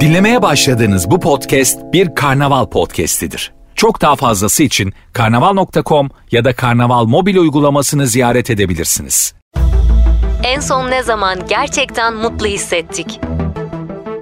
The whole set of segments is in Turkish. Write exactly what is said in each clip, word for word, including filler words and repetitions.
Dinlemeye başladığınız bu podcast bir karnaval podcastidir. Çok daha fazlası için karnaval nokta com ya da karnaval mobil uygulamasını ziyaret edebilirsiniz. En son ne zaman gerçekten mutlu hissettik?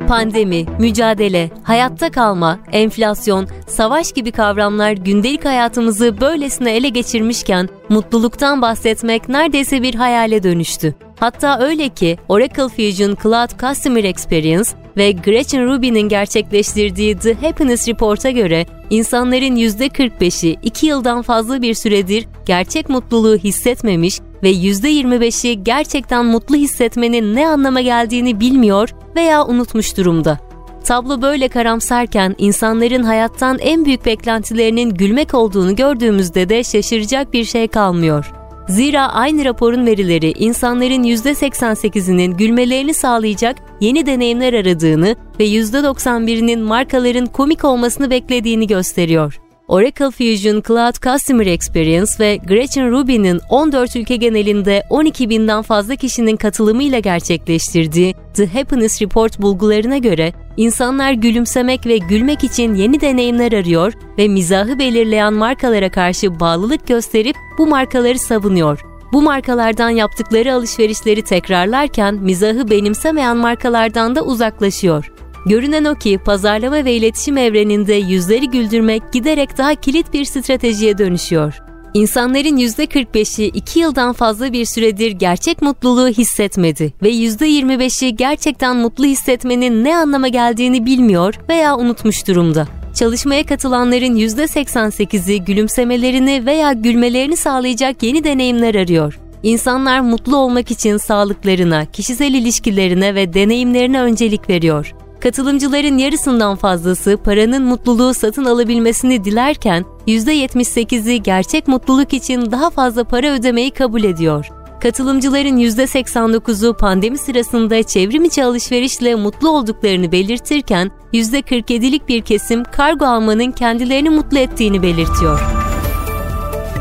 Pandemi, mücadele, hayatta kalma, enflasyon, savaş gibi kavramlar gündelik hayatımızı böylesine ele geçirmişken mutluluktan bahsetmek neredeyse bir hayale dönüştü. Hatta öyle ki Oracle Fusion Cloud Customer Experience ve Gretchen Rubin'in gerçekleştirdiği The Happiness Report'a göre insanların yüzde kırk beşi iki yıldan fazla bir süredir gerçek mutluluğu hissetmemiş ve yüzde yirmi beşi gerçekten mutlu hissetmenin ne anlama geldiğini bilmiyor veya unutmuş durumda. Tablo böyle karamsarken insanların hayattan en büyük beklentilerinin gülmek olduğunu gördüğümüzde de şaşıracak bir şey kalmıyor. Zira aynı raporun verileri insanların yüzde seksen sekizinin gülmelerini sağlayacak yeni deneyimler aradığını ve yüzde doksan birinin markaların komik olmasını beklediğini gösteriyor. Oracle Fusion Cloud Customer Experience ve Gretchen Rubin'in on dört ülke genelinde on iki binden fazla kişinin katılımıyla gerçekleştirdiği The Happiness Report bulgularına göre insanlar gülümsemek ve gülmek için yeni deneyimler arıyor ve mizahı belirleyen markalara karşı bağlılık gösterip bu markaları savunuyor. Bu markalardan yaptıkları alışverişleri tekrarlarken mizahı benimsemeyen markalardan da uzaklaşıyor. Görünen o ki pazarlama ve iletişim evreninde yüzleri güldürmek giderek daha kilit bir stratejiye ddönüşüyor. İnsanların yüzde kırk beşi iki yıldan fazla bir süredir gerçek mutluluğu hissetmedi ve yüzde yirmi beşi gerçekten mutlu hissetmenin ne anlama geldiğini bilmiyor veya unutmuş durumda. Çalışmaya katılanların yüzde seksen sekizi gülümsemelerini veya gülmelerini sağlayacak yeni deneyimler arıyor. İnsanlar mutlu olmak için sağlıklarına, kişisel ilişkilerine ve deneyimlerine öncelik veriyor. Katılımcıların yarısından fazlası paranın mutluluğu satın alabilmesini dilerken yüzde yetmiş sekizi gerçek mutluluk için daha fazla para ödemeyi kabul ediyor. Katılımcıların yüzde seksen dokuzu pandemi sırasında çevrim içi alışverişle mutlu olduklarını belirtirken yüzde kırk yedilik bir kesim kargo almanın kendilerini mutlu ettiğini belirtiyor.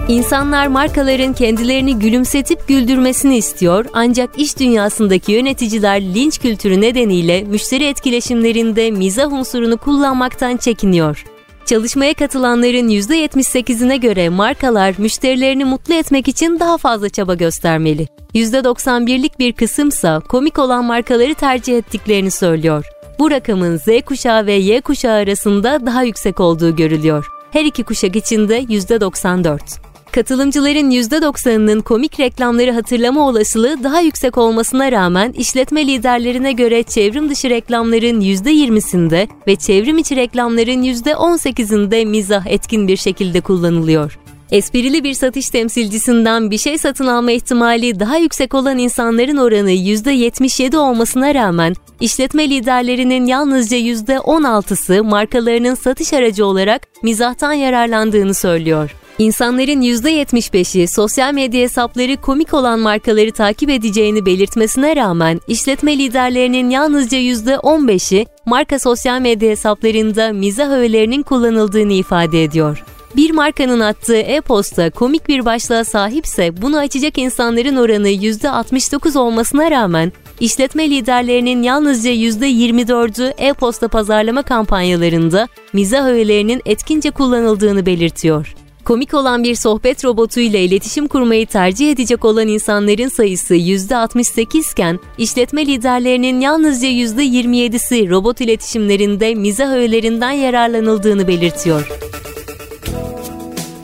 İnsanlar markaların kendilerini gülümsetip güldürmesini istiyor ancak iş dünyasındaki yöneticiler linç kültürü nedeniyle müşteri etkileşimlerinde mizah unsurunu kullanmaktan çekiniyor. Çalışmaya katılanların yüzde yetmiş sekizine göre markalar müşterilerini mutlu etmek için daha fazla çaba göstermeli. yüzde doksan birlik bir kısımsa komik olan markaları tercih ettiklerini söylüyor. Bu rakamın Z kuşağı ve Y kuşağı arasında daha yüksek olduğu görülüyor. Her iki kuşak için de yüzde doksan dört. Katılımcıların yüzde doksanının komik reklamları hatırlama olasılığı daha yüksek olmasına rağmen işletme liderlerine göre çevrim dışı reklamların yüzde yirmisinde ve çevrim içi reklamların yüzde on sekizinde mizah etkin bir şekilde kullanılıyor. Esprili bir satış temsilcisinden bir şey satın alma ihtimali daha yüksek olan insanların oranı yüzde yetmiş yedi olmasına rağmen işletme liderlerinin yalnızca yüzde on altısı markalarının satış aracı olarak mizahtan yararlandığını söylüyor. İnsanların yüzde yetmiş beşi sosyal medya hesapları komik olan markaları takip edeceğini belirtmesine rağmen işletme liderlerinin yalnızca yüzde on beşi marka sosyal medya hesaplarında mizah öğelerinin kullanıldığını ifade ediyor. Bir markanın attığı e-posta komik bir başlığa sahipse bunu açacak insanların oranı yüzde altmış dokuz olmasına rağmen işletme liderlerinin yalnızca yüzde yirmi dördü e-posta pazarlama kampanyalarında mizah öğelerinin etkince kullanıldığını belirtiyor. Komik olan bir sohbet robotuyla iletişim kurmayı tercih edecek olan insanların sayısı yüzde altmış sekiz iken işletme liderlerinin yalnızca yüzde yirmi yedisi robot iletişimlerinde mizah öğelerinden yararlanıldığını belirtiyor.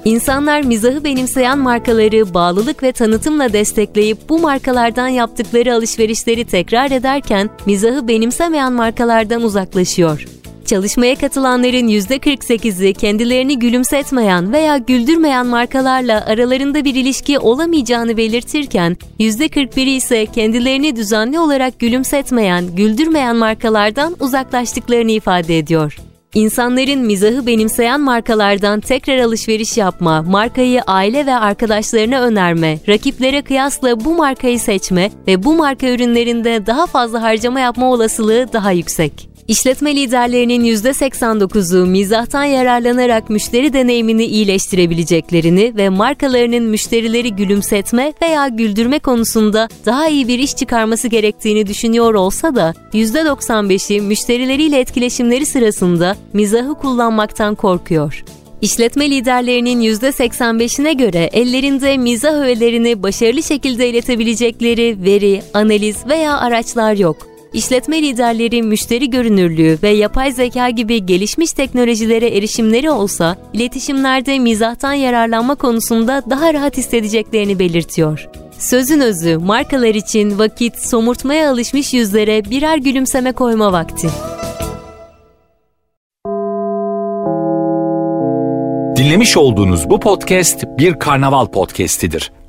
İnsanlar mizahı benimseyen markaları bağlılık ve tanıtımla destekleyip bu markalardan yaptıkları alışverişleri tekrar ederken mizahı benimsemeyen markalardan uzaklaşıyor. Çalışmaya katılanların yüzde kırk sekizi kendilerini gülümsetmeyen veya güldürmeyen markalarla aralarında bir ilişki olamayacağını belirtirken yüzde kırk biri ise kendilerini düzenli olarak gülümsetmeyen, güldürmeyen markalardan uzaklaştıklarını ifade ediyor. İnsanların mizahı benimseyen markalardan tekrar alışveriş yapma, markayı aile ve arkadaşlarına önerme, rakiplere kıyasla bu markayı seçme ve bu marka ürünlerinde daha fazla harcama yapma olasılığı daha yüksek. İşletme liderlerinin yüzde seksen dokuzu mizahtan yararlanarak müşteri deneyimini iyileştirebileceklerini ve markalarının müşterileri gülümsetme veya güldürme konusunda daha iyi bir iş çıkarması gerektiğini düşünüyor olsa da yüzde doksan beşi müşterileriyle etkileşimleri sırasında mizahı kullanmaktan korkuyor. İşletme liderlerinin yüzde seksen beşine göre ellerinde mizah öğelerini başarılı şekilde iletebilecekleri veri, analiz veya araçlar yok. İşletme liderleri müşteri görünürlüğü ve yapay zeka gibi gelişmiş teknolojilere erişimleri olsa, iletişimlerde mizahtan yararlanma konusunda daha rahat hissedeceklerini belirtiyor. Sözün özü, markalar için vakit, somurtmaya alışmış yüzlere birer gülümseme koyma vakti. Dinlemiş olduğunuz bu podcast bir karnaval podcastidir.